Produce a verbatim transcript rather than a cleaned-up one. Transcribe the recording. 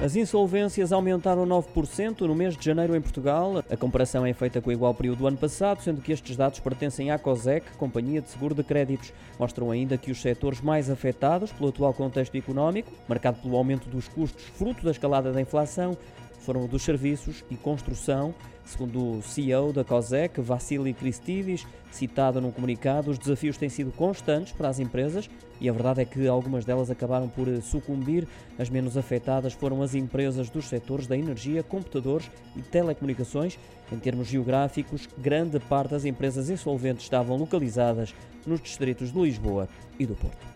As insolvências aumentaram nove por cento no mês de janeiro em Portugal. A comparação é feita com o igual período do ano passado, sendo que estes dados pertencem à COSEC, Companhia de Seguro de Créditos. Mostram ainda que os setores mais afetados pelo atual contexto económico, marcado pelo aumento dos custos fruto da escalada da inflação, foram dos serviços e construção. Segundo o C E O da COSEC, Vassili Christidis, citado num comunicado, os desafios têm sido constantes para as empresas e a verdade é que algumas delas acabaram por sucumbir. As menos afetadas foram as empresas dos setores da energia, computadores e telecomunicações. Em termos geográficos, grande parte das empresas insolventes estavam localizadas nos distritos de Lisboa e do Porto.